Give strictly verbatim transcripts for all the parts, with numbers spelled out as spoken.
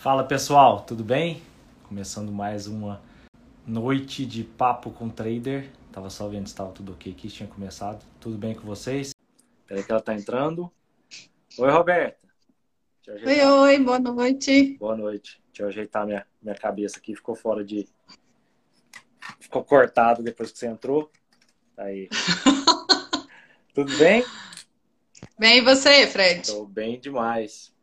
Fala pessoal, tudo bem? Começando mais uma noite de papo com trader. Tava só vendo se estava tudo ok aqui, tinha começado. Tudo bem com vocês? Peraí que ela tá entrando. Oi, Roberta. Oi, oi, boa noite. Boa noite. Deixa eu ajeitar minha, minha cabeça aqui, ficou fora de... Ficou cortado depois que você entrou. Aí. Tudo bem? Bem, e você, Fred? Estou bem demais.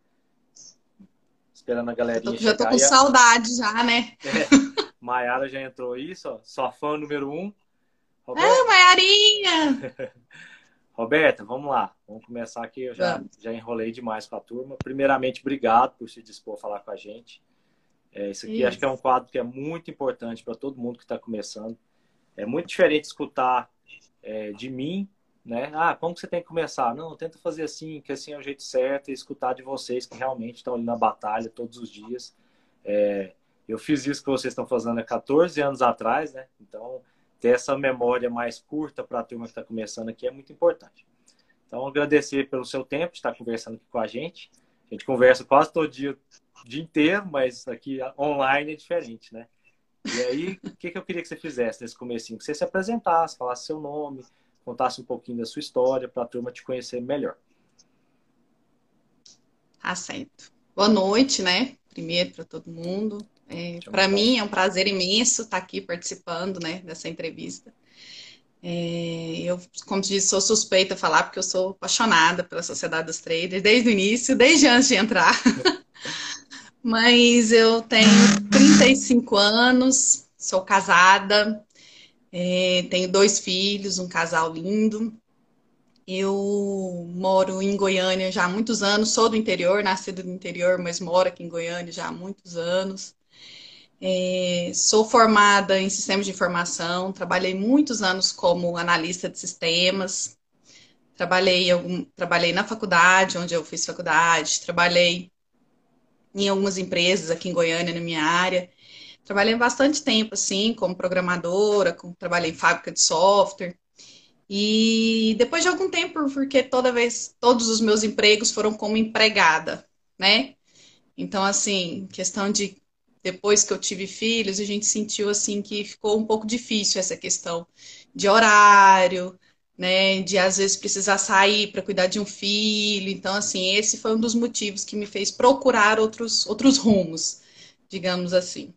Esperando a galerinha chegar. Já tô com saudade já, né? É. Mayara já entrou aí, só, só fã número um. Roberta. Ah, Mayarinha! Roberta, vamos lá. Vamos começar aqui. Eu já, já enrolei demais com a turma. Primeiramente, obrigado por se dispor a falar com a gente. É, isso aqui isso. Acho que é um quadro que é muito importante para todo mundo que está começando. É muito diferente escutar é, de mim, né? Ah, como que você tem que começar? Não, tenta fazer assim, que assim é o jeito certo, e escutar de vocês que realmente estão ali na batalha todos os dias. É, eu fiz isso que vocês estão fazendo há quatorze anos atrás, né? Então, ter essa memória mais curta para a turma que está começando aqui é muito importante. Então, agradecer pelo seu tempo de estar conversando aqui com a gente. A gente conversa quase todo dia, o dia inteiro, mas aqui online é diferente, né? E aí, o que, que eu queria que você fizesse nesse comecinho? Que você se apresentasse, falasse seu nome, contasse um pouquinho da sua história, para a turma te conhecer melhor. Ah, certo. Boa noite, né? Primeiro, para todo mundo. É, para mim, é um prazer imenso estar aqui participando, né, dessa entrevista. É, eu, como disse, sou suspeita a falar, porque eu sou apaixonada pela Sociedade dos Traders, desde o início, desde antes de entrar. Mas eu tenho trinta e cinco anos, sou casada, é, tenho dois filhos, um casal lindo. Eu moro em Goiânia já há muitos anos, sou do interior, nascida do interior, mas moro aqui em Goiânia já há muitos anos. É, sou formada em sistemas de informação, trabalhei muitos anos como analista de sistemas, trabalhei, algum, trabalhei na faculdade, onde eu fiz faculdade, trabalhei em algumas empresas aqui em Goiânia, na minha área. Trabalhei bastante tempo, assim, como programadora, como, trabalhei em fábrica de software. E depois de algum tempo, porque toda vez, todos os meus empregos foram como empregada, né? Então, assim, questão de... Depois que eu tive filhos, a gente sentiu, assim, que ficou um pouco difícil essa questão de horário, né? De, às vezes, precisar sair para cuidar de um filho. Então, assim, esse foi um dos motivos que me fez procurar outros, outros rumos, digamos assim.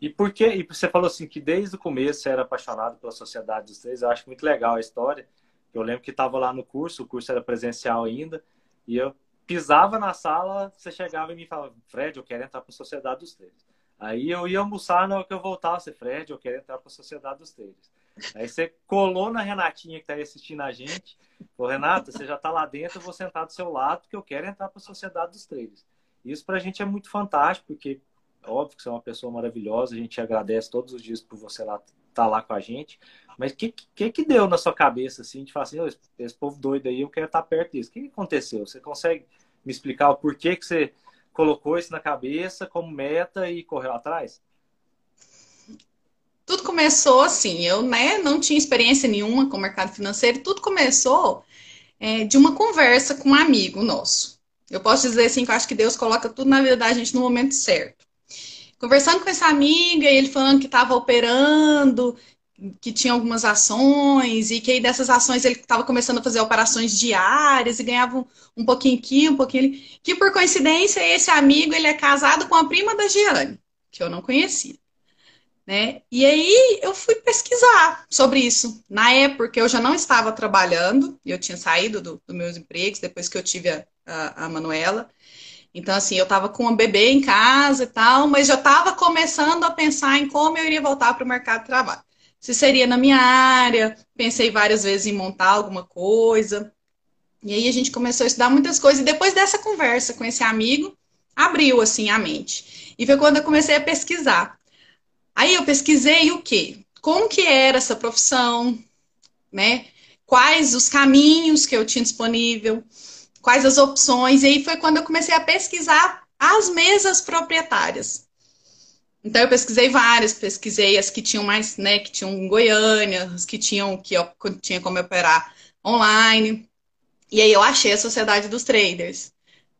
E por que... E você falou, assim, que desde o começo você era apaixonado pela Sociedade dos Traders. Eu acho muito legal a história. Eu lembro que estava lá no curso, o curso era presencial ainda, e eu pisava na sala, você chegava e me falava, Fred, eu quero entrar para a Sociedade dos Traders. Aí eu ia almoçar, na hora que eu voltava, você, Fred, eu quero entrar para a Sociedade dos Traders. Aí você colou na Renatinha que está aí assistindo a gente. Falou, Renata, você já está lá dentro, eu vou sentar do seu lado porque eu quero entrar para a Sociedade dos Traders. Isso para a gente é muito fantástico, porque óbvio que você é uma pessoa maravilhosa, a gente agradece todos os dias por você lá estar lá com a gente. Mas o que, que que deu na sua cabeça, assim, de falar assim, oh, esse, esse povo doido aí, eu quero estar perto disso. O que, que aconteceu? Você consegue me explicar o porquê que você colocou isso na cabeça como meta e correu atrás? Tudo começou assim, eu né, não tinha experiência nenhuma com o mercado financeiro, tudo começou é, de uma conversa com um amigo nosso. Eu posso dizer assim, que eu acho que Deus coloca tudo na vida da gente no momento certo. Conversando com essa amiga, ele falando que estava operando, que tinha algumas ações, e que aí dessas ações ele estava começando a fazer operações diárias, e ganhava um, um pouquinho aqui, um pouquinho ali, que por coincidência esse amigo ele é casado com a prima da Giane, que eu não conhecia. Né? E aí eu fui pesquisar sobre isso. Na época eu já não estava trabalhando, eu tinha saído dos do meus empregos depois que eu tive a, a, a Manuela. Então assim, eu estava com um bebê em casa e tal, mas já estava começando a pensar em como eu iria voltar para o mercado de trabalho. Se seria na minha área, pensei várias vezes em montar alguma coisa. E aí a gente começou a estudar muitas coisas. E depois dessa conversa com esse amigo, abriu assim a mente. E foi quando eu comecei a pesquisar. Aí eu pesquisei o quê? Como que era essa profissão, né? Quais os caminhos que eu tinha disponível, quais as opções. E aí foi quando eu comecei a pesquisar as mesas proprietárias. Então eu pesquisei várias, pesquisei as que tinham mais, né, que tinham em Goiânia, as que tinham que tinha como operar online. E aí eu achei a Sociedade dos Traders.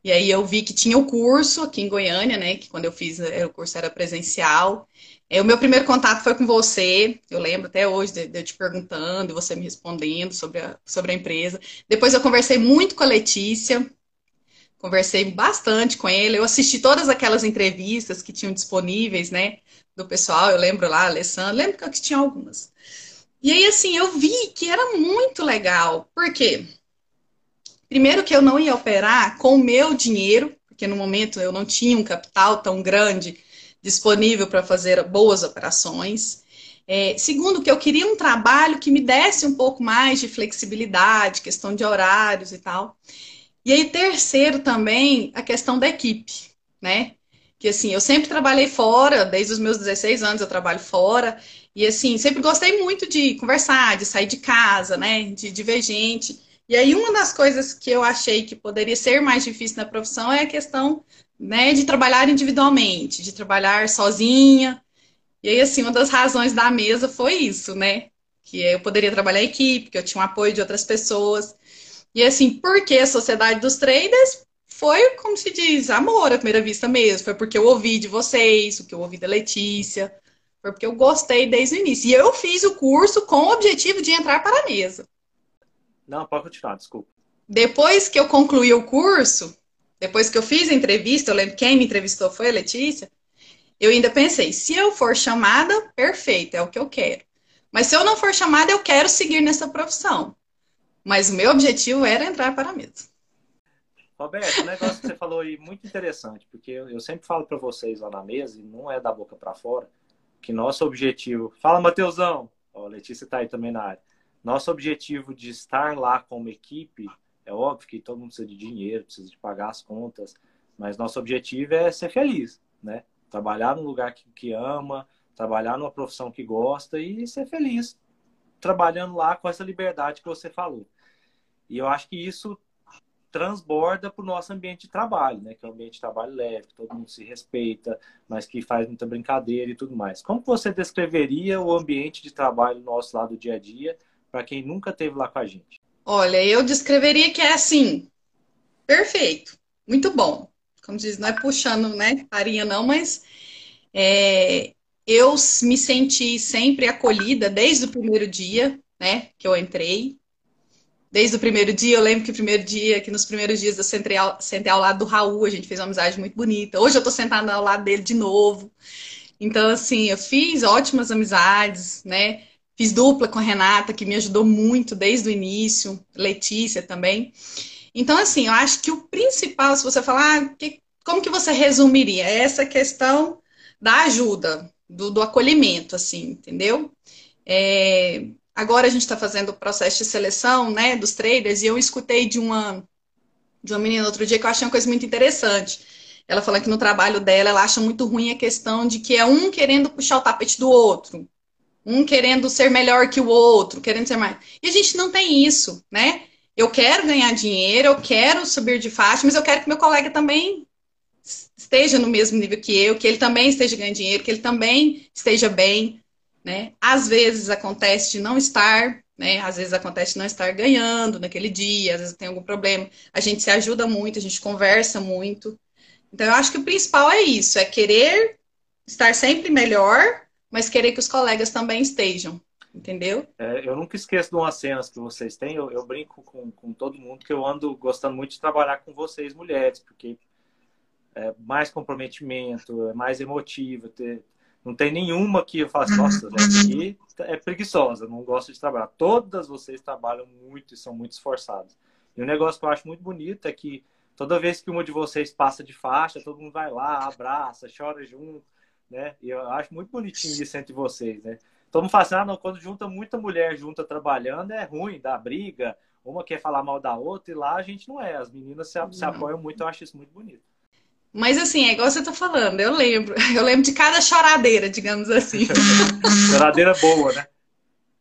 E aí eu vi que tinha o curso aqui em Goiânia, né? Que quando eu fiz o curso era presencial. É, o meu primeiro contato foi com você. Eu lembro até hoje de, de eu te perguntando, você me respondendo sobre a, sobre a empresa. Depois eu conversei muito com a Letícia. Conversei bastante com ele. Eu assisti todas aquelas entrevistas que tinham disponíveis, né? Do pessoal. Eu lembro lá, Alessandra. Lembro que tinha algumas. E aí, assim, eu vi que era muito legal. Por quê? Primeiro que eu não ia operar com o meu dinheiro, porque no momento eu não tinha um capital tão grande disponível para fazer boas operações. É, segundo que eu queria um trabalho que me desse um pouco mais de flexibilidade, questão de horários e tal. E aí terceiro também, a questão da equipe, né? Que assim, eu sempre trabalhei fora, desde os meus dezesseis anos eu trabalho fora. E assim, sempre gostei muito de conversar, de sair de casa, né? De, de ver gente. E aí, uma das coisas que eu achei que poderia ser mais difícil na profissão é a questão, né, de trabalhar individualmente, de trabalhar sozinha. E aí, assim, uma das razões da mesa foi isso, né? Que eu poderia trabalhar em equipe, que eu tinha um apoio de outras pessoas. E assim, porque a Sociedade dos Traders foi, como se diz, amor à primeira vista mesmo. Foi porque eu ouvi de vocês, o que eu ouvi da Letícia. Foi porque eu gostei desde o início. E eu fiz o curso com o objetivo de entrar para a mesa. Não, pode continuar, desculpa. Depois que eu concluí o curso, depois que eu fiz a entrevista, eu lembro quem me entrevistou foi a Letícia, eu ainda pensei, se eu for chamada, perfeito, é o que eu quero. Mas se eu não for chamada, eu quero seguir nessa profissão. Mas o meu objetivo era entrar para a mesa. Roberta, um negócio que você falou aí, muito interessante, porque eu sempre falo para vocês lá na mesa, e não é da boca para fora, que nosso objetivo... Fala, Matheusão! Ó, a Letícia está aí também na área. Nosso objetivo de estar lá como equipe, é óbvio que todo mundo precisa de dinheiro, precisa de pagar as contas, mas nosso objetivo é ser feliz, né? Trabalhar num lugar que, que ama, trabalhar numa profissão que gosta e ser feliz, trabalhando lá com essa liberdade que você falou. E eu acho que isso transborda para o nosso ambiente de trabalho, né? Que é um ambiente de trabalho leve, que todo mundo se respeita, mas que faz muita brincadeira e tudo mais. Como você descreveria o ambiente de trabalho nosso lá do dia a dia, para quem nunca esteve lá com a gente? Olha, eu descreveria que é assim, perfeito, muito bom. Como diz, não é puxando, né, farinha não, mas é, eu me senti sempre acolhida desde o primeiro dia, né, que eu entrei. Desde o primeiro dia, eu lembro que o primeiro dia, que nos primeiros dias eu sentei ao, sentei ao lado do Raul, a gente fez uma amizade muito bonita. Hoje eu tô sentada ao lado dele de novo. Então, assim, eu fiz ótimas amizades, né? Fiz dupla com a Renata, que me ajudou muito desde o início. Letícia também. Então, assim, eu acho que o principal, se você falar, ah, que, como que você resumiria? É essa questão da ajuda, do, do acolhimento, assim, entendeu? É, agora a gente está fazendo o processo de seleção, né, dos traders, e eu escutei de uma, de uma menina outro dia que eu achei uma coisa muito interessante. Ela falou que no trabalho dela, ela acha muito ruim a questão de que é um querendo puxar o tapete do outro. Um querendo ser melhor que o outro, querendo ser mais... E a gente não tem isso, né? Eu quero ganhar dinheiro, eu quero subir de faixa, mas eu quero que meu colega também esteja no mesmo nível que eu, que ele também esteja ganhando dinheiro, que ele também esteja bem, né? Às vezes acontece de não estar, né? Às vezes acontece de não estar ganhando naquele dia, às vezes tem algum problema. A gente se ajuda muito, a gente conversa muito. Então, eu acho que o principal é isso, é querer estar sempre melhor... mas querer que os colegas também estejam, entendeu? É, eu nunca esqueço de umas cenas que vocês têm, eu, eu brinco com, com todo mundo que eu ando gostando muito de trabalhar com vocês, mulheres, porque é mais comprometimento, é mais emotivo, ter... não tem nenhuma que eu faço, nossa, aqui é preguiçosa, não gosto de trabalhar. Todas vocês trabalham muito e são muito esforçadas. E um negócio que eu acho muito bonito é que toda vez que uma de vocês passa de faixa, todo mundo vai lá, abraça, chora junto, né? E eu acho muito bonitinho isso entre vocês, né? Todo mundo fala assim, ah, não, quando junta muita mulher junta trabalhando é ruim, dá briga, uma quer falar mal da outra e lá a gente não é, as meninas se, se apoiam muito, eu acho isso muito bonito. Mas assim, é igual você tá falando, eu lembro, eu lembro de cada choradeira, digamos assim. Choradeira boa, né?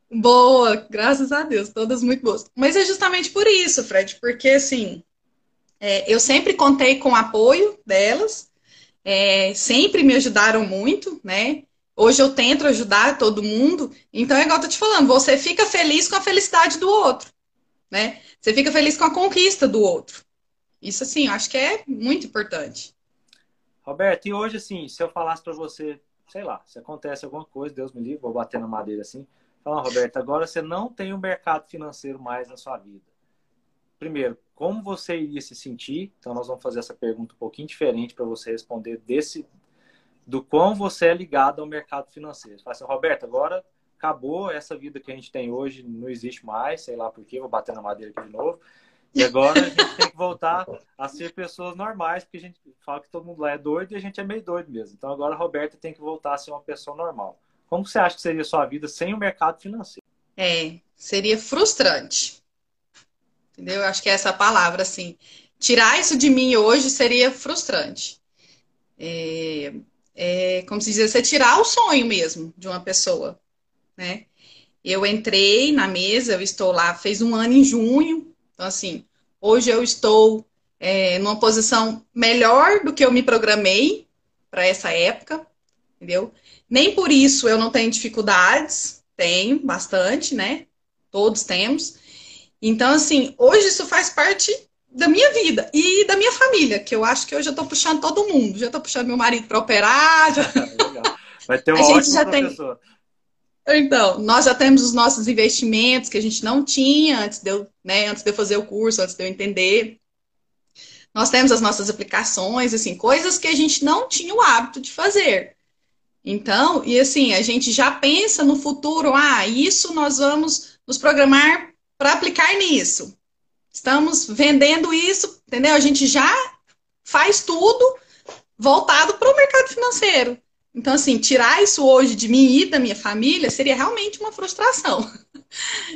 Boa, graças a Deus, todas muito boas. Mas é justamente por isso, Fred, porque assim, é, eu sempre contei com o apoio delas. É, sempre me ajudaram muito, né? Hoje eu tento ajudar todo mundo. Então, é igual eu tô te falando, você fica feliz com a felicidade do outro, né? Você fica feliz com a conquista do outro. Isso, assim, eu acho que é muito importante. Roberta, e hoje, assim, se eu falasse para você, sei lá, se acontece alguma coisa, Deus me livre, vou bater na madeira assim, falar, Roberta, agora você não tem o mercado financeiro mais na sua vida. Primeiro, como você iria se sentir? Então, nós vamos fazer essa pergunta um pouquinho diferente para você responder desse, do quão você é ligado ao mercado financeiro. Fala assim, Roberta, agora acabou essa vida que a gente tem hoje, não existe mais, sei lá por quê, vou bater na madeira aqui de novo. E agora a gente tem que voltar a ser pessoas normais, porque a gente fala que todo mundo lá é doido e a gente é meio doido mesmo. Então agora a Roberta tem que voltar a ser uma pessoa normal. Como você acha que seria a sua vida sem o mercado financeiro? É, seria frustrante. Entendeu? Eu acho que é essa palavra, assim. Tirar isso de mim hoje seria frustrante. É, é, como se diz, você tirar o sonho mesmo de uma pessoa, né? Eu entrei na mesa, eu estou lá, fez um ano em junho. Então, assim, hoje eu estou é, numa posição melhor do que eu me programei para essa época, entendeu? Nem por isso eu não tenho dificuldades, tenho bastante, né? Todos temos. Então, assim, hoje isso faz parte da minha vida e da minha família, que eu acho que hoje eu estou puxando todo mundo. Já estou puxando meu marido para operar. Já... Vai ter uma ótima professora. Tem... Então, nós já temos os nossos investimentos que a gente não tinha antes de eu, né, antes de eu fazer o curso, antes de eu entender. Nós temos as nossas aplicações, assim, coisas que a gente não tinha o hábito de fazer. Então, e assim, a gente já pensa no futuro, ah, isso nós vamos nos programar para aplicar nisso. Estamos vendendo isso, entendeu? A gente já faz tudo voltado para o mercado financeiro. Então, assim, tirar isso hoje de mim e da minha família seria realmente uma frustração.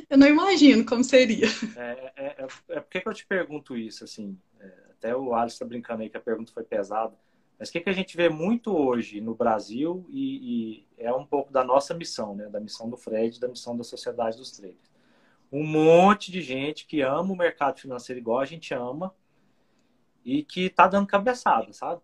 Eu não imagino como seria. É, é, é, é por que eu te pergunto isso, assim, é, até o Alisson está brincando aí que a pergunta foi pesada, mas o que, que a gente vê muito hoje no Brasil e, e é um pouco da nossa missão, né? Da missão do Fred, da missão da Sociedade dos Traders. Um monte de gente que ama o mercado financeiro igual a gente ama e que está dando cabeçada, sabe?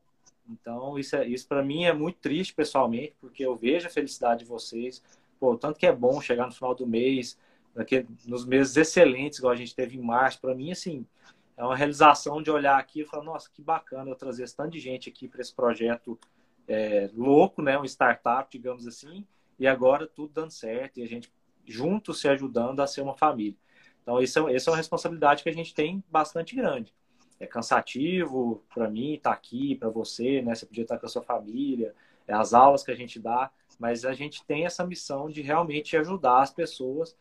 Então, isso, é, isso para mim é muito triste, pessoalmente, porque eu vejo a felicidade de vocês. Pô, tanto que é bom chegar no final do mês, naquele, nos meses excelentes, igual a gente teve em março. Para mim, assim, é uma realização de olhar aqui e falar, nossa, que bacana eu trazer esse tanto de gente aqui para esse projeto é, louco, né? Um startup, digamos assim. E agora tudo dando certo e a gente junto se ajudando a ser uma família. Então, isso é, essa é uma responsabilidade que a gente tem bastante grande. É cansativo para mim estar aqui, para você, né? Você podia estar com a sua família, é as aulas que a gente dá, mas a gente tem essa missão de realmente ajudar as pessoas,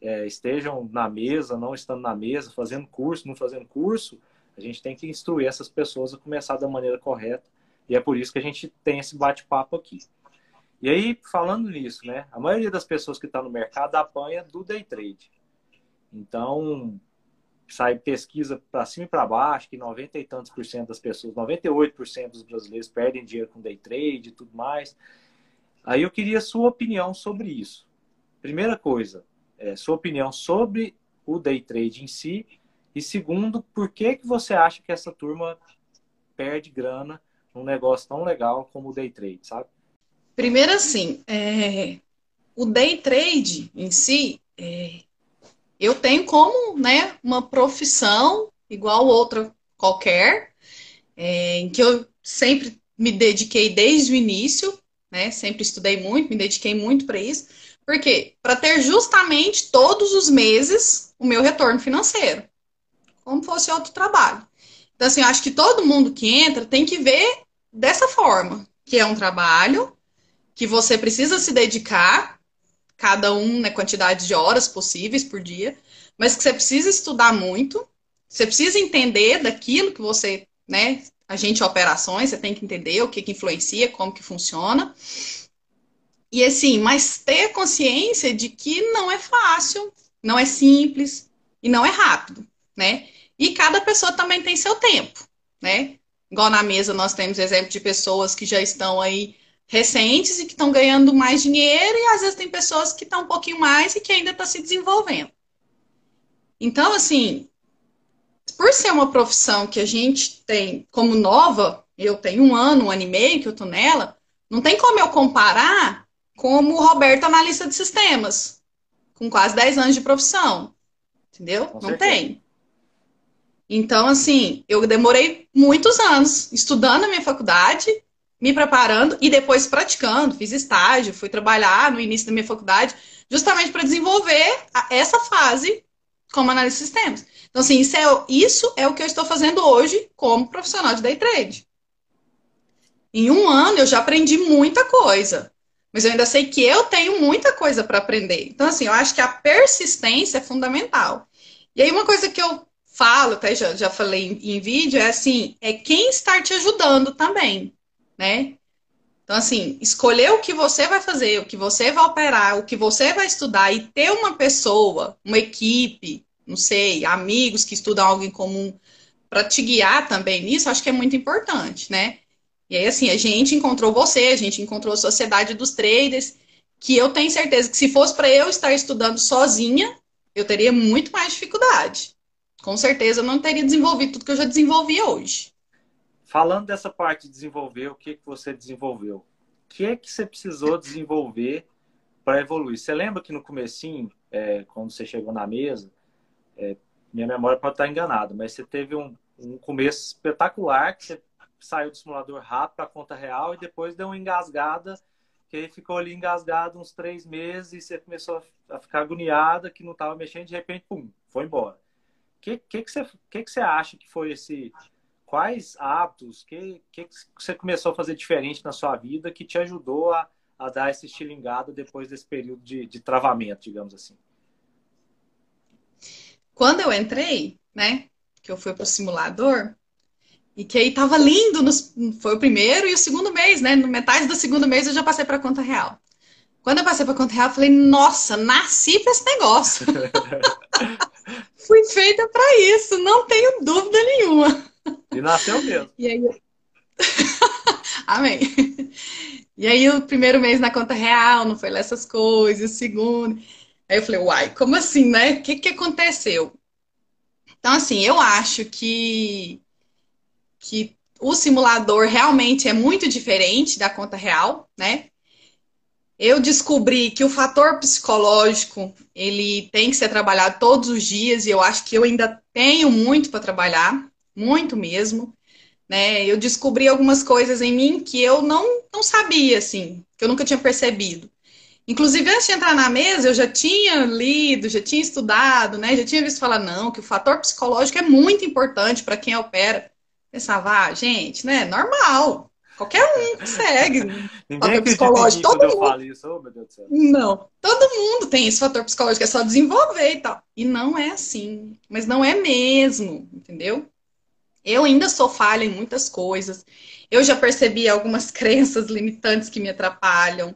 é, estejam na mesa, não estando na mesa, fazendo curso, não fazendo curso, a gente tem que instruir essas pessoas a começar da maneira correta, e é por isso que a gente tem esse bate-papo aqui. E aí, falando nisso, né? A maioria das pessoas que está no mercado apanha do day trade. Então... sai pesquisa para cima e para baixo, que noventa e tantos por cento das pessoas, noventa e oito por cento dos brasileiros perdem dinheiro com day trade e tudo mais. Aí eu queria sua opinião sobre isso. Primeira coisa, é, sua opinião sobre o day trade em si. E segundo, por que, que você acha que essa turma perde grana num negócio tão legal como o day trade, sabe? Primeiro assim, é... o day trade em si... É... eu tenho como, né, uma profissão igual outra qualquer, é, em que eu sempre me dediquei desde o início, né, sempre estudei muito, me dediquei muito para isso, porque para ter justamente todos os meses o meu retorno financeiro, como fosse outro trabalho. Então, assim, eu acho que todo mundo que entra tem que ver dessa forma, que é um trabalho que você precisa se dedicar, cada um, né, quantidade de horas possíveis por dia, mas que você precisa estudar muito, você precisa entender daquilo que você, né, agente de operações, você tem que entender o que que influencia, como que funciona, e assim, mas ter consciência de que não é fácil, não é simples e não é rápido, né, e cada pessoa também tem seu tempo, né, igual na mesa nós temos exemplo de pessoas que já estão aí recentes e que estão ganhando mais dinheiro e às vezes tem pessoas que estão um pouquinho mais e que ainda estão se desenvolvendo. Então, assim, por ser uma profissão que a gente tem como nova, eu tenho um ano, um ano e meio que eu estou nela, não tem como eu comparar como o Roberto analista de sistemas, com quase dez anos de profissão, entendeu? Não tem. Então, assim, eu demorei muitos anos estudando a minha faculdade, me preparando e depois praticando. Fiz estágio, fui trabalhar no início da minha faculdade, justamente para desenvolver essa fase como analista de sistemas. Então, assim, isso é, isso é o que eu estou fazendo hoje como profissional de day trade. Em um ano, eu já aprendi muita coisa. Mas eu ainda sei que eu tenho muita coisa para aprender. Então, assim, eu acho que a persistência é fundamental. E aí, uma coisa que eu falo, até já, já falei em, em vídeo, é assim, é quem está te ajudando também, né? Então, assim, escolher o que você vai fazer, o que você vai operar, o que você vai estudar e ter uma pessoa, uma equipe, não sei, amigos que estudam algo em comum para te guiar também nisso, acho que é muito importante, né? E aí, assim, a gente encontrou você, a gente encontrou a Sociedade dos Traders, que eu tenho certeza que se fosse para eu estar estudando sozinha, eu teria muito mais dificuldade. Com certeza eu não teria desenvolvido tudo que eu já desenvolvi hoje. Falando dessa parte de desenvolver, o que, que você desenvolveu? O que é que você precisou desenvolver para evoluir? Você lembra que no comecinho, é, quando você chegou na mesa, é, minha memória pode estar enganada, mas você teve um, um começo espetacular, que você saiu do simulador rápido para a conta real e depois deu uma engasgada, que aí ficou ali engasgado uns três meses e você começou a ficar agoniada, que não estava mexendo, de repente, pum, foi embora. O que, que, que, você, que, que você acha que foi esse... Quais hábitos, o que, que você começou a fazer diferente na sua vida que te ajudou a, a dar esse estilingado depois desse período de, de travamento, digamos assim? Quando eu entrei, né, que eu fui pro simulador, e que aí tava lindo, nos, foi o primeiro e o segundo mês, né, no metade do segundo mês eu já passei pra conta real. Quando eu passei pra conta real, eu falei, nossa, nasci pra esse negócio. Fui feita pra isso, não tenho dúvida nenhuma. E nasceu mesmo. E aí... Amém. E aí o primeiro mês na conta real, não foi lá essas coisas, o segundo... Aí eu falei, uai, como assim, né? O que que aconteceu? Então, assim, eu acho que, que o simulador realmente é muito diferente da conta real, né? Eu descobri que o fator psicológico, ele tem que ser trabalhado todos os dias, e eu acho que eu ainda tenho muito para trabalhar. Muito mesmo, né? Eu descobri algumas coisas em mim que eu não, não sabia, assim, que eu nunca tinha percebido. Inclusive, antes de entrar na mesa, eu já tinha lido, já tinha estudado, né? Já tinha visto falar, não, que o fator psicológico é muito importante para quem opera. Pensava, ah, gente, né? Normal. Qualquer um consegue. Ninguém acredita em mim quando eu falo isso, oh, meu Deus do céu. Não, todo mundo tem esse fator psicológico, é só desenvolver e tal. E não é assim, mas não é mesmo, entendeu? Eu ainda sou falha em muitas coisas. Eu já percebi algumas crenças limitantes que me atrapalham.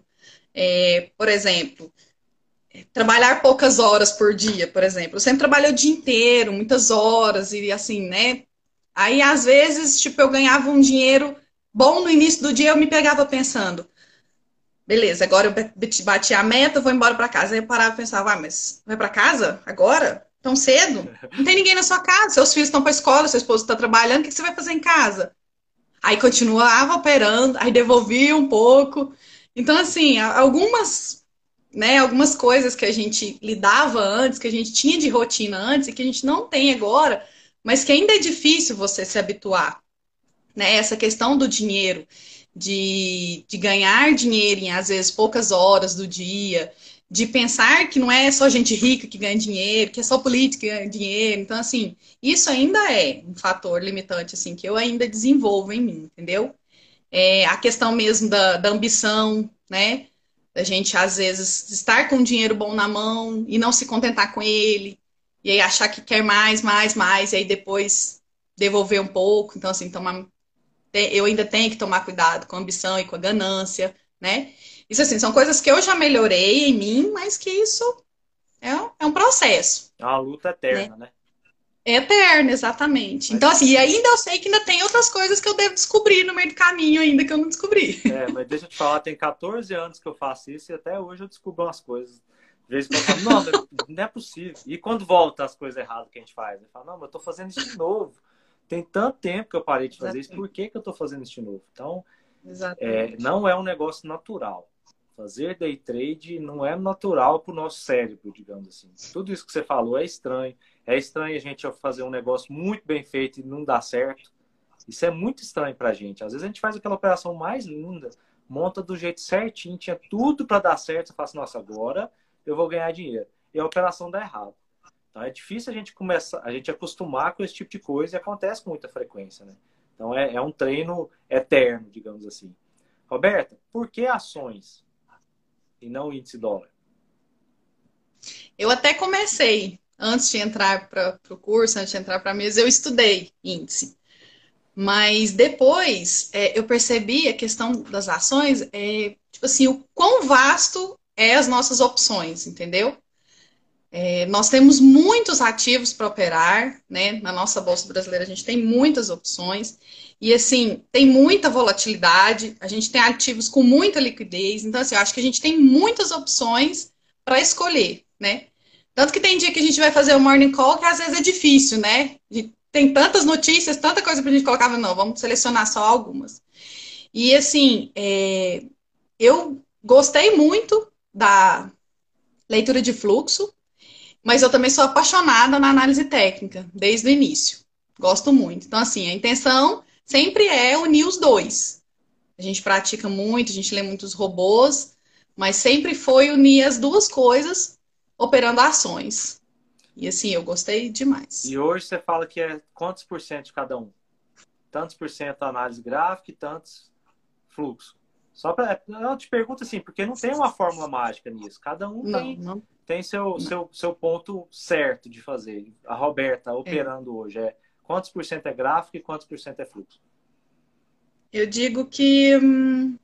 É, por exemplo, trabalhar poucas horas por dia, por exemplo. Eu sempre trabalhei o dia inteiro, muitas horas e assim, né? Aí, às vezes, tipo, eu ganhava um dinheiro bom no início do dia, eu me pegava pensando, beleza, agora eu bati a meta, eu vou embora pra casa. Aí eu parava e pensava, ah, mas vai pra casa agora? Tão cedo? Não tem ninguém na sua casa. Seus filhos estão para a escola, seu esposo está trabalhando. O que você vai fazer em casa? Aí continuava operando, aí devolvia um pouco. Então, assim, algumas, né, algumas coisas que a gente lidava antes, que a gente tinha de rotina antes e que a gente não tem agora, mas que ainda é difícil você se habituar, né? Essa questão do dinheiro, de, de ganhar dinheiro em, às vezes, poucas horas do dia... De pensar que não é só gente rica que ganha dinheiro, que é só política que ganha dinheiro. Então, assim, isso ainda é um fator limitante, assim, que eu ainda desenvolvo em mim, entendeu? É, a questão mesmo da, da ambição, né? Da gente, às vezes, estar com dinheiro bom na mão e não se contentar com ele. E aí achar que quer mais, mais, mais. E aí depois devolver um pouco. Então, assim, tomar, eu ainda tenho que tomar cuidado com a ambição e com a ganância, né? Isso, assim, são coisas que eu já melhorei em mim, mas que isso é um, é um processo. É uma luta eterna, né? né? É eterna, exatamente. Mas então, assim, e ainda eu sei que ainda tem outras coisas que eu devo descobrir no meio do caminho ainda, que eu não descobri. É, mas deixa eu te falar, tem quatorze anos que eu faço isso e até hoje eu descubro umas coisas. De vez em quando eu falo, não, não é possível. E quando volta as coisas erradas que a gente faz? Eu falo, não, mas eu tô fazendo isso de novo. Tem tanto tempo que eu parei de fazer isso, por que que eu tô fazendo isso de novo? Então, é, não é um negócio natural. Fazer day trade não é natural para o nosso cérebro, digamos assim. Tudo isso que você falou é estranho. É estranho a gente fazer um negócio muito bem feito e não dar certo. Isso é muito estranho para a gente. Às vezes a gente faz aquela operação mais linda, monta do jeito certinho, tinha tudo para dar certo. Você fala assim, nossa, agora eu vou ganhar dinheiro. E a operação dá errado. Então é difícil a gente começar, a gente acostumar com esse tipo de coisa e acontece com muita frequência, né? Então é, é um treino eterno, digamos assim. Roberta, por que ações e não índice dólar? Eu até comecei, antes de entrar para o curso, antes de entrar para a mesa, eu estudei índice. Mas depois é, eu percebi a questão das ações, é, tipo assim, o quão vasto é as nossas opções, entendeu? É, nós temos muitos ativos para operar, né? Na nossa Bolsa Brasileira a gente tem muitas opções. E, assim, tem muita volatilidade, a gente tem ativos com muita liquidez. Então, assim, eu acho que a gente tem muitas opções para escolher, né? Tanto que tem dia que a gente vai fazer o morning call que às vezes é difícil, né? Tem tantas notícias, tanta coisa para a gente colocar, mas não, vamos selecionar só algumas. E, assim, é... eu gostei muito da leitura de fluxo, mas eu também sou apaixonada na análise técnica, desde o início. Gosto muito. Então, assim, a intenção sempre é unir os dois. A gente pratica muito, a gente lê muitos robôs, mas sempre foi unir as duas coisas operando ações. E assim, eu gostei demais. E hoje você fala que é quantos por cento de cada um? Tantos por cento análise gráfica e tantos fluxo. Só para... Eu te pergunto assim, porque não tem uma fórmula mágica nisso. Cada um não, tem, não. tem seu, não. Seu, seu ponto certo de fazer. A Roberta operando é. hoje é... Quantos por cento é gráfico e quantos por cento é fluxo? Eu digo que hum,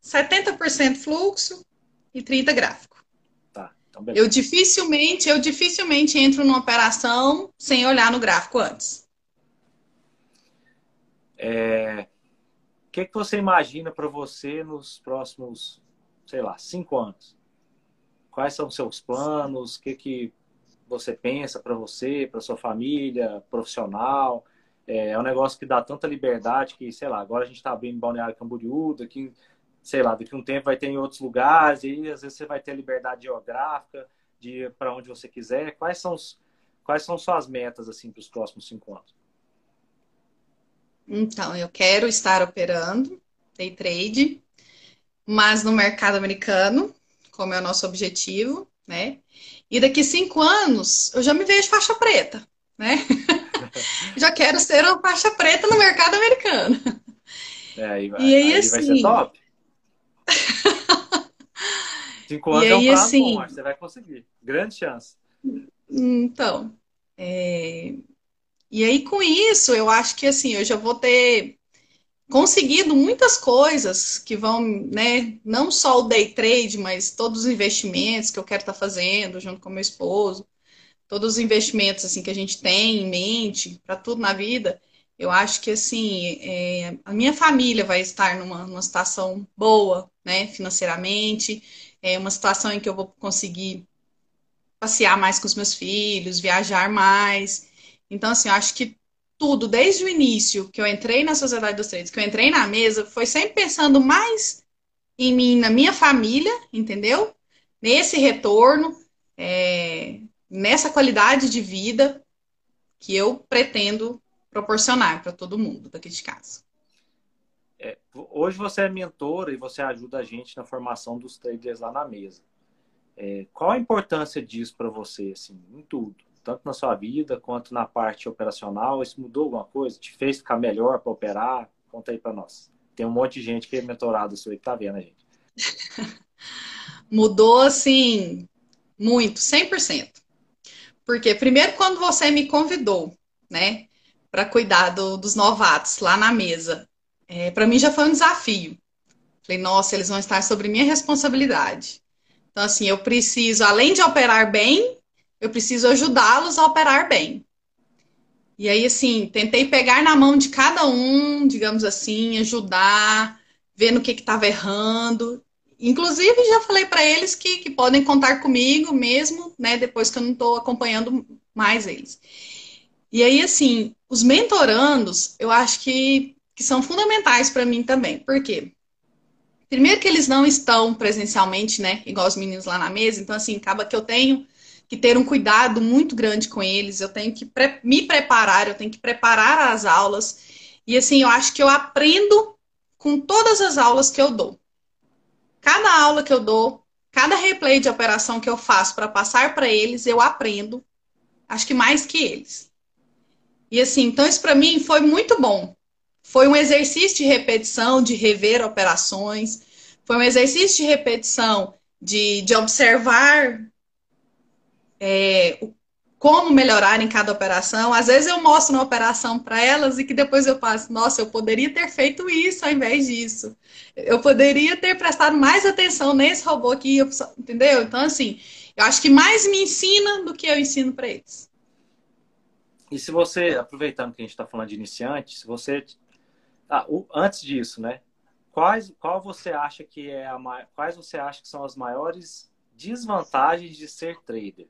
setenta por cento fluxo e trinta por cento gráfico. Tá, então beleza. Eu dificilmente, eu dificilmente entro numa operação sem olhar no gráfico antes. É... O que, que você imagina para você nos próximos, sei lá, cinco anos? Quais são os seus planos? O que que... você pensa para você, para sua família, profissional. É um negócio que dá tanta liberdade que, sei lá, agora a gente está abrindo Balneário Camboriú, daqui, sei lá, daqui a um tempo vai ter em outros lugares, e aí às vezes você vai ter liberdade geográfica, de ir para onde você quiser. Quais são, os, quais são suas metas, assim, para os próximos cinco anos? Então, eu quero estar operando, day trade, mas no mercado americano, como é o nosso objetivo, né? E daqui cinco anos, eu já me vejo faixa preta, né? Já quero ser uma faixa preta no mercado americano. É, aí vai, e aí, aí assim... vai ser top. Cinco anos aí, é um prazo assim... bom, mas você vai conseguir. Grande chance. Então, é... e aí com isso, eu acho que assim, eu já vou ter conseguido muitas coisas que vão, né, não só o day trade, mas todos os investimentos que eu quero estar fazendo junto com meu esposo, todos os investimentos assim que a gente tem em mente para tudo na vida. Eu acho que assim, é, a minha família vai estar numa, numa situação boa, né, financeiramente, é uma situação em que eu vou conseguir passear mais com os meus filhos, viajar mais. Então assim, eu acho que tudo, desde o início, que eu entrei na Sociedade dos Traders, que eu entrei na mesa, foi sempre pensando mais em mim, na minha família, entendeu? Nesse retorno, é, nessa qualidade de vida que eu pretendo proporcionar para todo mundo daqui de casa. É, hoje você é mentora e você ajuda a gente na formação dos traders lá na mesa. É, qual a importância disso para você, assim, em tudo? Tanto na sua vida quanto na parte operacional, isso mudou alguma coisa? Te fez ficar melhor para operar? Conta aí para nós. Tem um monte de gente que é mentorado sua que tá vendo a gente. Mudou, assim, muito, cem por cento. Porque, primeiro, quando você me convidou, né, para cuidar do, dos novatos lá na mesa, é, para mim já foi um desafio. Falei, nossa, eles vão estar sobre minha responsabilidade. Então, assim, eu preciso, além de operar bem, eu preciso ajudá-los a operar bem. E aí, assim, tentei pegar na mão de cada um, digamos assim, ajudar, vendo o que estava errando. Inclusive, já falei para eles que, que podem contar comigo mesmo, né, depois que eu não estou acompanhando mais eles. E aí, assim, os mentorandos, eu acho que, que são fundamentais para mim também. Por quê? Primeiro que eles não estão presencialmente, né? Igual os meninos lá na mesa. Então, assim, acaba que eu tenho que ter um cuidado muito grande com eles. Eu tenho que pre- me preparar, eu tenho que preparar as aulas. E, assim, eu acho que eu aprendo com todas as aulas que eu dou. Cada aula que eu dou, cada replay de operação que eu faço para passar para eles, eu aprendo. Acho que mais que eles. E, assim, então isso para mim foi muito bom. Foi um exercício de repetição, de rever operações. Foi um exercício de repetição, de, de observar é, como melhorar em cada operação. Às vezes eu mostro uma operação para elas e que depois eu passo, nossa, eu poderia ter feito isso ao invés disso. Eu poderia ter prestado mais atenção nesse robô aqui, entendeu? Então, assim, eu acho que mais me ensina do que eu ensino para eles. E se você, aproveitando que a gente está falando de iniciante, se você... Ah, o, antes disso, né? Quais, qual você acha que é a ma... quais você acha que são as maiores desvantagens de ser trader?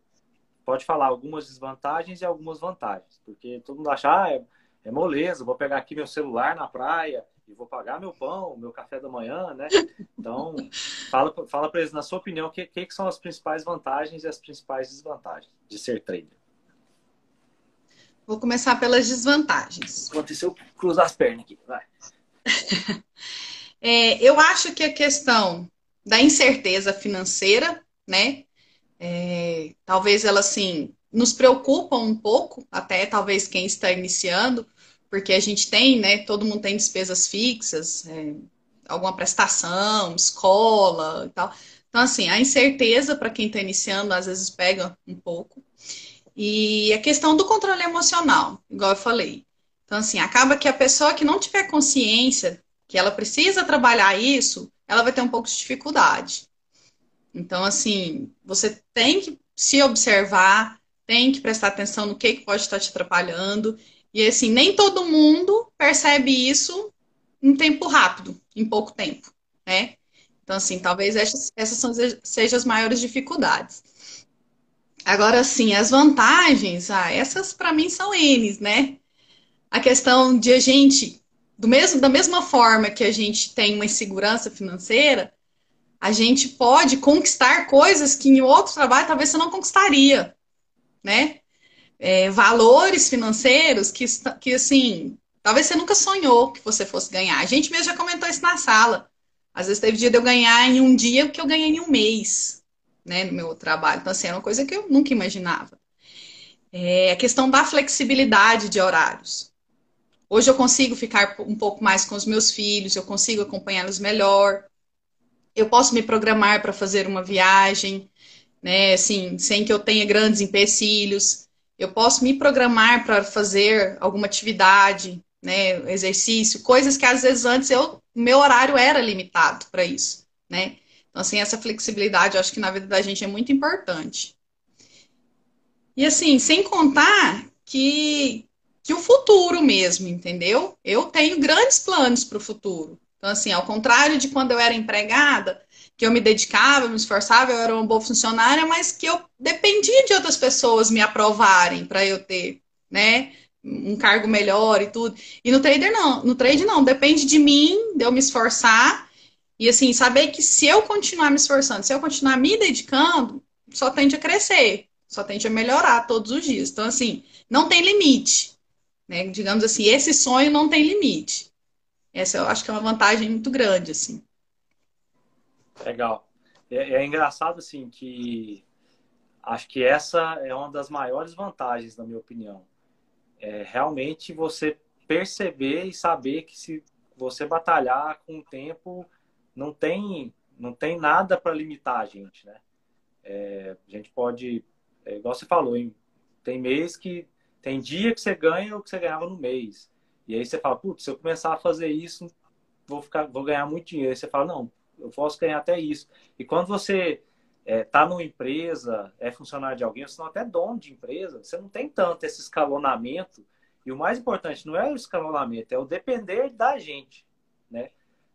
Pode falar algumas desvantagens e algumas vantagens, porque todo mundo acha, ah, é, é moleza, vou pegar aqui meu celular na praia e vou pagar meu pão, meu café da manhã, né? Então, fala, fala para eles, na sua opinião, o que, que são as principais vantagens e as principais desvantagens de ser trader? Vou começar pelas desvantagens. Aconteceu cruzar as pernas aqui, vai. é, eu acho que a questão da incerteza financeira, né? É, talvez ela, assim, nos preocupa um pouco, até talvez quem está iniciando, porque a gente tem, né? Todo mundo tem despesas fixas, é, alguma prestação, escola e tal. Então, assim, a incerteza para quem está iniciando às vezes pega um pouco. E a questão do controle emocional, igual eu falei. Então, assim, acaba que a pessoa que não tiver consciência que ela precisa trabalhar isso, ela vai ter um pouco de dificuldade. Então, assim, você tem que se observar, tem que prestar atenção no que pode estar te atrapalhando. E, assim, nem todo mundo percebe isso em tempo rápido, em pouco tempo, né? Então, assim, talvez essas, essas são, sejam as maiores dificuldades. Agora, sim, as vantagens, ah, essas para mim são N's, né? A questão de a gente, do mesmo, da mesma forma que a gente tem uma insegurança financeira, a gente pode conquistar coisas que em outro trabalho talvez você não conquistaria, né? É, valores financeiros que, que, assim, talvez você nunca sonhou que você fosse ganhar. A gente mesmo já comentou isso na sala. Às vezes teve dia de eu ganhar em um dia o que eu ganhei em um mês, né, no meu trabalho. Então, assim, era uma coisa que eu nunca imaginava. É a questão da flexibilidade de horários. Hoje eu consigo ficar um pouco mais com os meus filhos, eu consigo acompanhá-los melhor, eu posso me programar para fazer uma viagem, né, assim, sem que eu tenha grandes empecilhos, eu posso me programar para fazer alguma atividade, né, exercício, coisas que às vezes antes eu, meu horário era limitado para isso, né? Então, assim, essa flexibilidade, eu acho que na vida da gente é muito importante. E, assim, sem contar que, que o futuro mesmo, entendeu? Eu tenho grandes planos para o futuro. Então, assim, ao contrário de quando eu era empregada, que eu me dedicava, me esforçava, eu era uma boa funcionária, mas que eu dependia de outras pessoas me aprovarem para eu ter, né, um cargo melhor e tudo. E no trader não, no trade não, depende de mim, de eu me esforçar. E, assim, saber que se eu continuar me esforçando, se eu continuar me dedicando, só tende a crescer, só tende a melhorar todos os dias. Então, assim, não tem limite, né? Digamos assim, esse sonho não tem limite. Essa eu acho que é uma vantagem muito grande, assim. Legal. É, é engraçado, assim, que acho que essa é uma das maiores vantagens, na minha opinião. É realmente você perceber e saber que se você batalhar com o tempo... Não tem, não tem nada para limitar a gente, né? É, a gente pode, é, igual você falou, hein? Tem mês que, tem dia que você ganha o que você ganhava no mês. E aí você fala, putz, se eu começar a fazer isso, vou, ficar, vou ganhar muito dinheiro. Aí você fala, não, eu posso ganhar até isso. E quando você é, tá numa empresa, é funcionário de alguém, você não é até dono de empresa, você não tem tanto esse escalonamento. E o mais importante não é o escalonamento, é o depender da gente, né?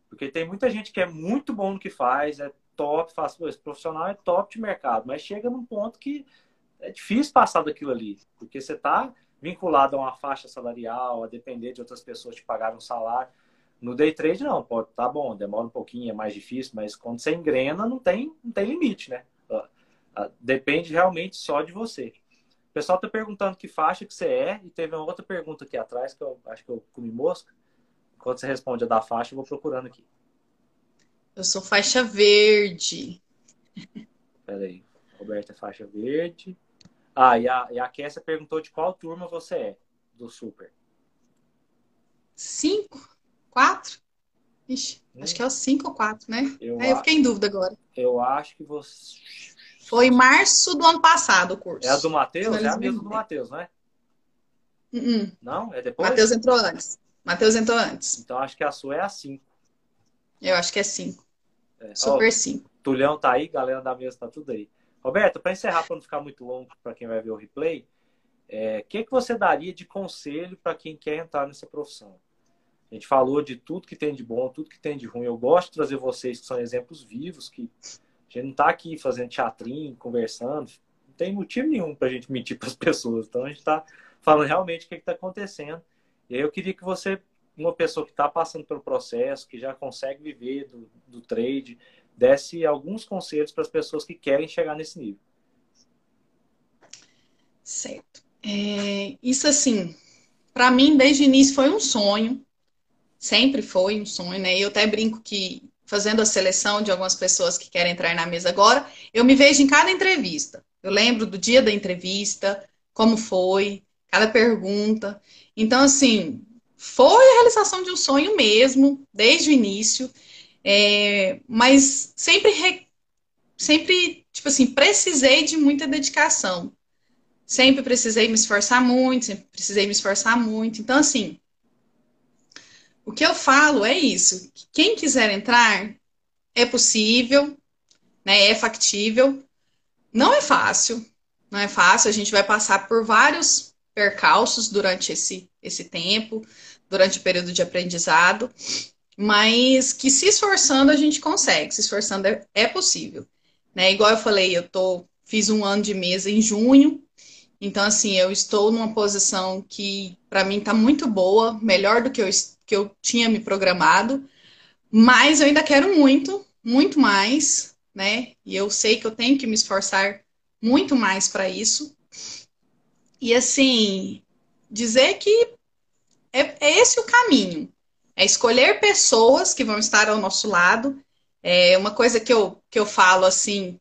Porque tem muita gente que é muito bom no que faz, é top, faz, esse profissional é top de mercado, mas chega num ponto que é difícil passar daquilo ali, porque você está vinculado a uma faixa salarial, a depender de outras pessoas te pagarem um salário. No day trade, não. Pode, tá bom, demora um pouquinho, é mais difícil, mas quando você engrena, não tem, não tem limite, né? Depende realmente só de você. O pessoal tá perguntando que faixa que você é, e teve uma outra pergunta aqui atrás, que eu acho que eu comi mosca. Enquanto você responde a da faixa, eu vou procurando aqui. Eu sou faixa verde. Peraí. Roberta é faixa verde. Ah, e a, e a Kessia perguntou de qual turma você é do Super. Cinco? Quatro? Ixi, hum. Acho que é o cinco ou quatro, né? Eu, Aí eu fiquei em dúvida agora. Eu acho que você... Foi em março do ano passado o curso. É a do Matheus? É a mesma do Matheus, né? Uh -uh. Não? É depois? Matheus entrou antes. Matheus entrou antes. Então acho que a sua é a cinco. Eu acho que é cinco. É. Super cinco. Oh, Tulhão tá aí, galera da mesa tá tudo aí. Roberta, para encerrar, para não ficar muito longo para quem vai ver o replay, o é, que, que você daria de conselho para quem quer entrar nessa profissão? A gente falou de tudo que tem de bom, tudo que tem de ruim. Eu gosto de trazer vocês que são exemplos vivos, que... A gente não está aqui fazendo teatrinho, conversando. Não tem motivo nenhum para a gente mentir para as pessoas. Então, a gente está falando realmente o que está acontecendo. E aí eu queria que você, uma pessoa que está passando pelo processo, que já consegue viver do, do trade, desse alguns conselhos para as pessoas que querem chegar nesse nível. Certo. É, isso, assim, para mim, desde o início foi um sonho. Sempre foi um sonho, né? E eu até brinco que... fazendo a seleção de algumas pessoas que querem entrar na mesa agora, eu me vejo em cada entrevista. Eu lembro do dia da entrevista, como foi, cada pergunta. Então, assim, foi a realização de um sonho mesmo, desde o início. É, mas sempre, re... sempre, tipo assim, precisei de muita dedicação. Sempre precisei me esforçar muito, sempre precisei me esforçar muito. Então, assim... O que eu falo é isso, que quem quiser entrar é possível, né, é factível, não é fácil, não é fácil, a gente vai passar por vários percalços durante esse, esse tempo, durante o período de aprendizado, mas que se esforçando a gente consegue, se esforçando é, é possível, né, igual eu falei, eu tô, fiz um ano de mesa em junho. Então, assim, eu estou numa posição que, para mim, está muito boa, melhor do que eu, que eu tinha me programado, mas eu ainda quero muito, muito mais, né? E eu sei que eu tenho que me esforçar muito mais para isso. E, assim, dizer que é, é esse o caminho, é escolher pessoas que vão estar ao nosso lado. É uma coisa que eu, que eu falo, assim,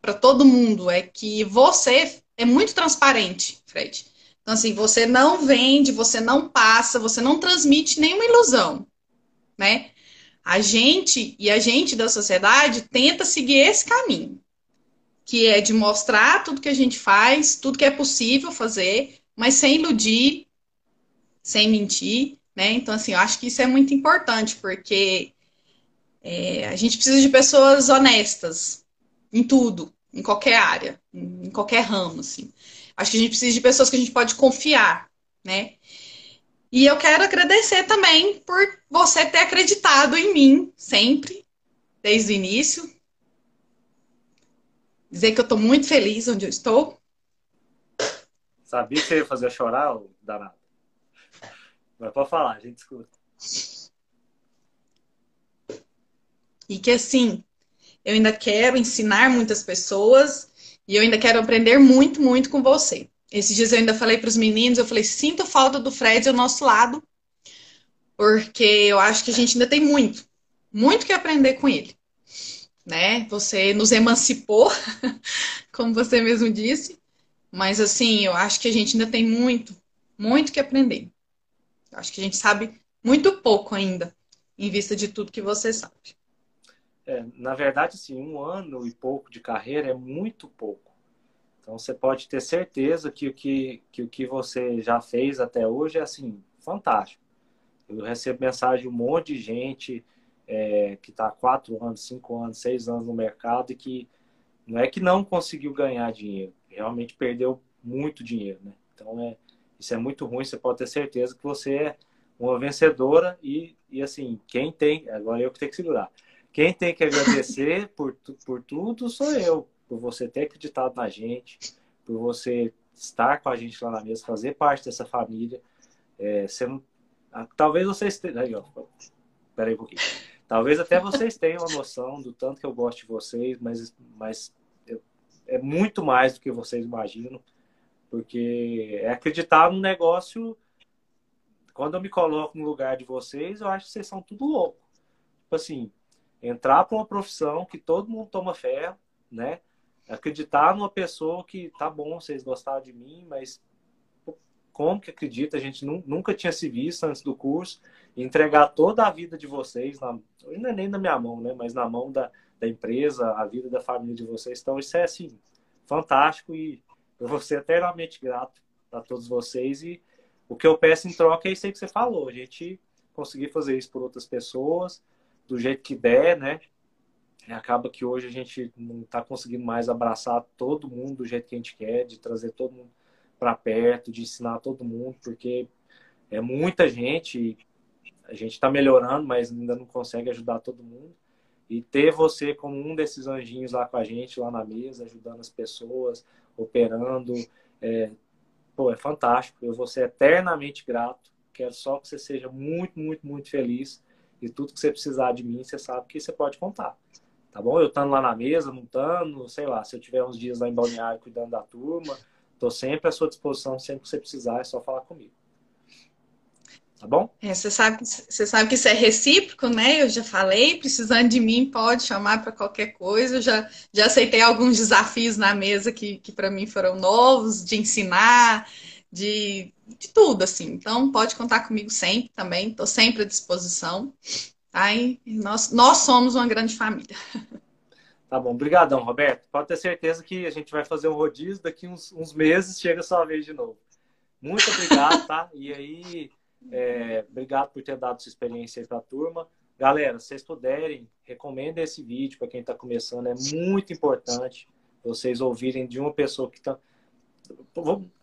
para todo mundo, é que você... é muito transparente, Fred. Então, assim, você não vende, você não passa, você não transmite nenhuma ilusão, né? A gente e a gente da sociedade tenta seguir esse caminho, que é de mostrar tudo que a gente faz, tudo que é possível fazer, mas sem iludir, sem mentir, né? Então, assim, eu acho que isso é muito importante, porque é, a gente precisa de pessoas honestas em tudo. Em qualquer área, em qualquer ramo, assim. Acho que a gente precisa de pessoas que a gente pode confiar, né? E eu quero agradecer também por você ter acreditado em mim sempre, desde o início. Dizer que eu tô muito feliz onde eu estou. Sabia que você ia fazer chorar, ou danado? Mas pode falar, a gente escuta. E que, assim... eu ainda quero ensinar muitas pessoas e eu ainda quero aprender muito, muito com você. Esses dias eu ainda falei para os meninos, eu falei, sinto falta do Fred ao nosso lado, porque eu acho que a gente ainda tem muito, muito que aprender com ele, né? Você nos emancipou, como você mesmo disse, mas assim, eu acho que a gente ainda tem muito, muito que aprender. Eu acho que a gente sabe muito pouco ainda, em vista de tudo que você sabe. É, na verdade, assim, um ano e pouco de carreira é muito pouco. Então, você pode ter certeza que o que, que, o que você já fez até hoje é, assim, fantástico. Eu recebo mensagem de um monte de gente é, que está há quatro anos, cinco anos, seis anos no mercado e que não é que não conseguiu ganhar dinheiro, realmente perdeu muito dinheiro, né? Então, é, isso é muito ruim, você pode ter certeza que você é uma vencedora e, e assim, quem tem... Agora eu que tenho que segurar. Quem tem que agradecer por, por tudo sou eu, por você ter acreditado na gente, por você estar com a gente lá na mesa, fazer parte dessa família. É, você, talvez você esteja... Pera aí um pouquinho. Talvez até vocês tenham a noção do tanto que eu gosto de vocês, mas, mas eu, é muito mais do que vocês imaginam, porque é acreditar no negócio. Quando eu me coloco no lugar de vocês, eu acho que vocês são tudo louco. Tipo assim, entrar para uma profissão que todo mundo toma ferro, né? Acreditar numa pessoa que, tá bom, vocês gostaram de mim, mas como que acredita? A gente nunca tinha se visto antes do curso. Entregar toda a vida de vocês, na, não é nem na minha mão, né? Mas na mão da, da empresa, a vida da família de vocês. Então, isso é, assim, fantástico e eu vou ser eternamente grato a todos vocês. E o que eu peço em troca é isso aí que você falou. A gente conseguir fazer isso por outras pessoas, do jeito que der, né? Acaba que hoje a gente não está conseguindo mais abraçar todo mundo do jeito que a gente quer, de trazer todo mundo para perto, de ensinar todo mundo, porque é muita gente e a gente está melhorando, mas ainda não consegue ajudar todo mundo. E ter você como um desses anjinhos lá com a gente, lá na mesa, ajudando as pessoas, operando, é, pô, é fantástico. Eu vou ser eternamente grato. Quero só que você seja muito, muito, muito feliz e tudo que você precisar de mim, você sabe que você pode contar. Tá bom? Eu estando lá na mesa, não estando, sei lá, se eu tiver uns dias lá em Balneário cuidando da turma, estou sempre à sua disposição, sempre que você precisar, é só falar comigo. Tá bom? É, você sabe, você sabe que isso é recíproco, né? Eu já falei, precisando de mim, pode chamar para qualquer coisa. Eu já, já aceitei alguns desafios na mesa que, que para mim foram novos, de ensinar, de, de tudo, assim. Então, pode contar comigo sempre também, estou sempre à disposição. Tá, e nós, nós somos uma grande família. Tá bom, brigadão, Roberto. Pode ter certeza que a gente vai fazer um rodízio daqui uns, uns meses, chega a sua vez de novo. Muito obrigado, tá? E aí, é, obrigado por ter dado sua experiência aí para a turma. Galera, se vocês puderem, recomendem esse vídeo para quem está começando. É muito importante vocês ouvirem de uma pessoa que está...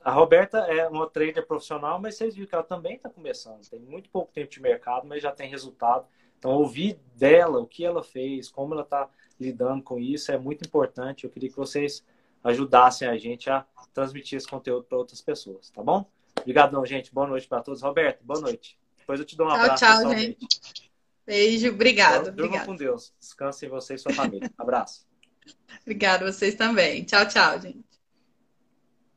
A Roberta é uma trader profissional, mas vocês viram que ela também está começando. Tem muito pouco tempo de mercado, mas já tem resultado. Então, ouvir dela, o que ela fez, como ela está lidando com isso, é muito importante. Eu queria que vocês ajudassem a gente a transmitir esse conteúdo para outras pessoas, tá bom? Obrigadão, gente. Boa noite para todos. Roberto, boa noite. Depois eu te dou um abraço. Tchau, tchau, gente. Beijo, obrigado. Durma com Deus. Descansem você e sua família. Abraço. Obrigada, vocês também. Tchau, tchau, gente.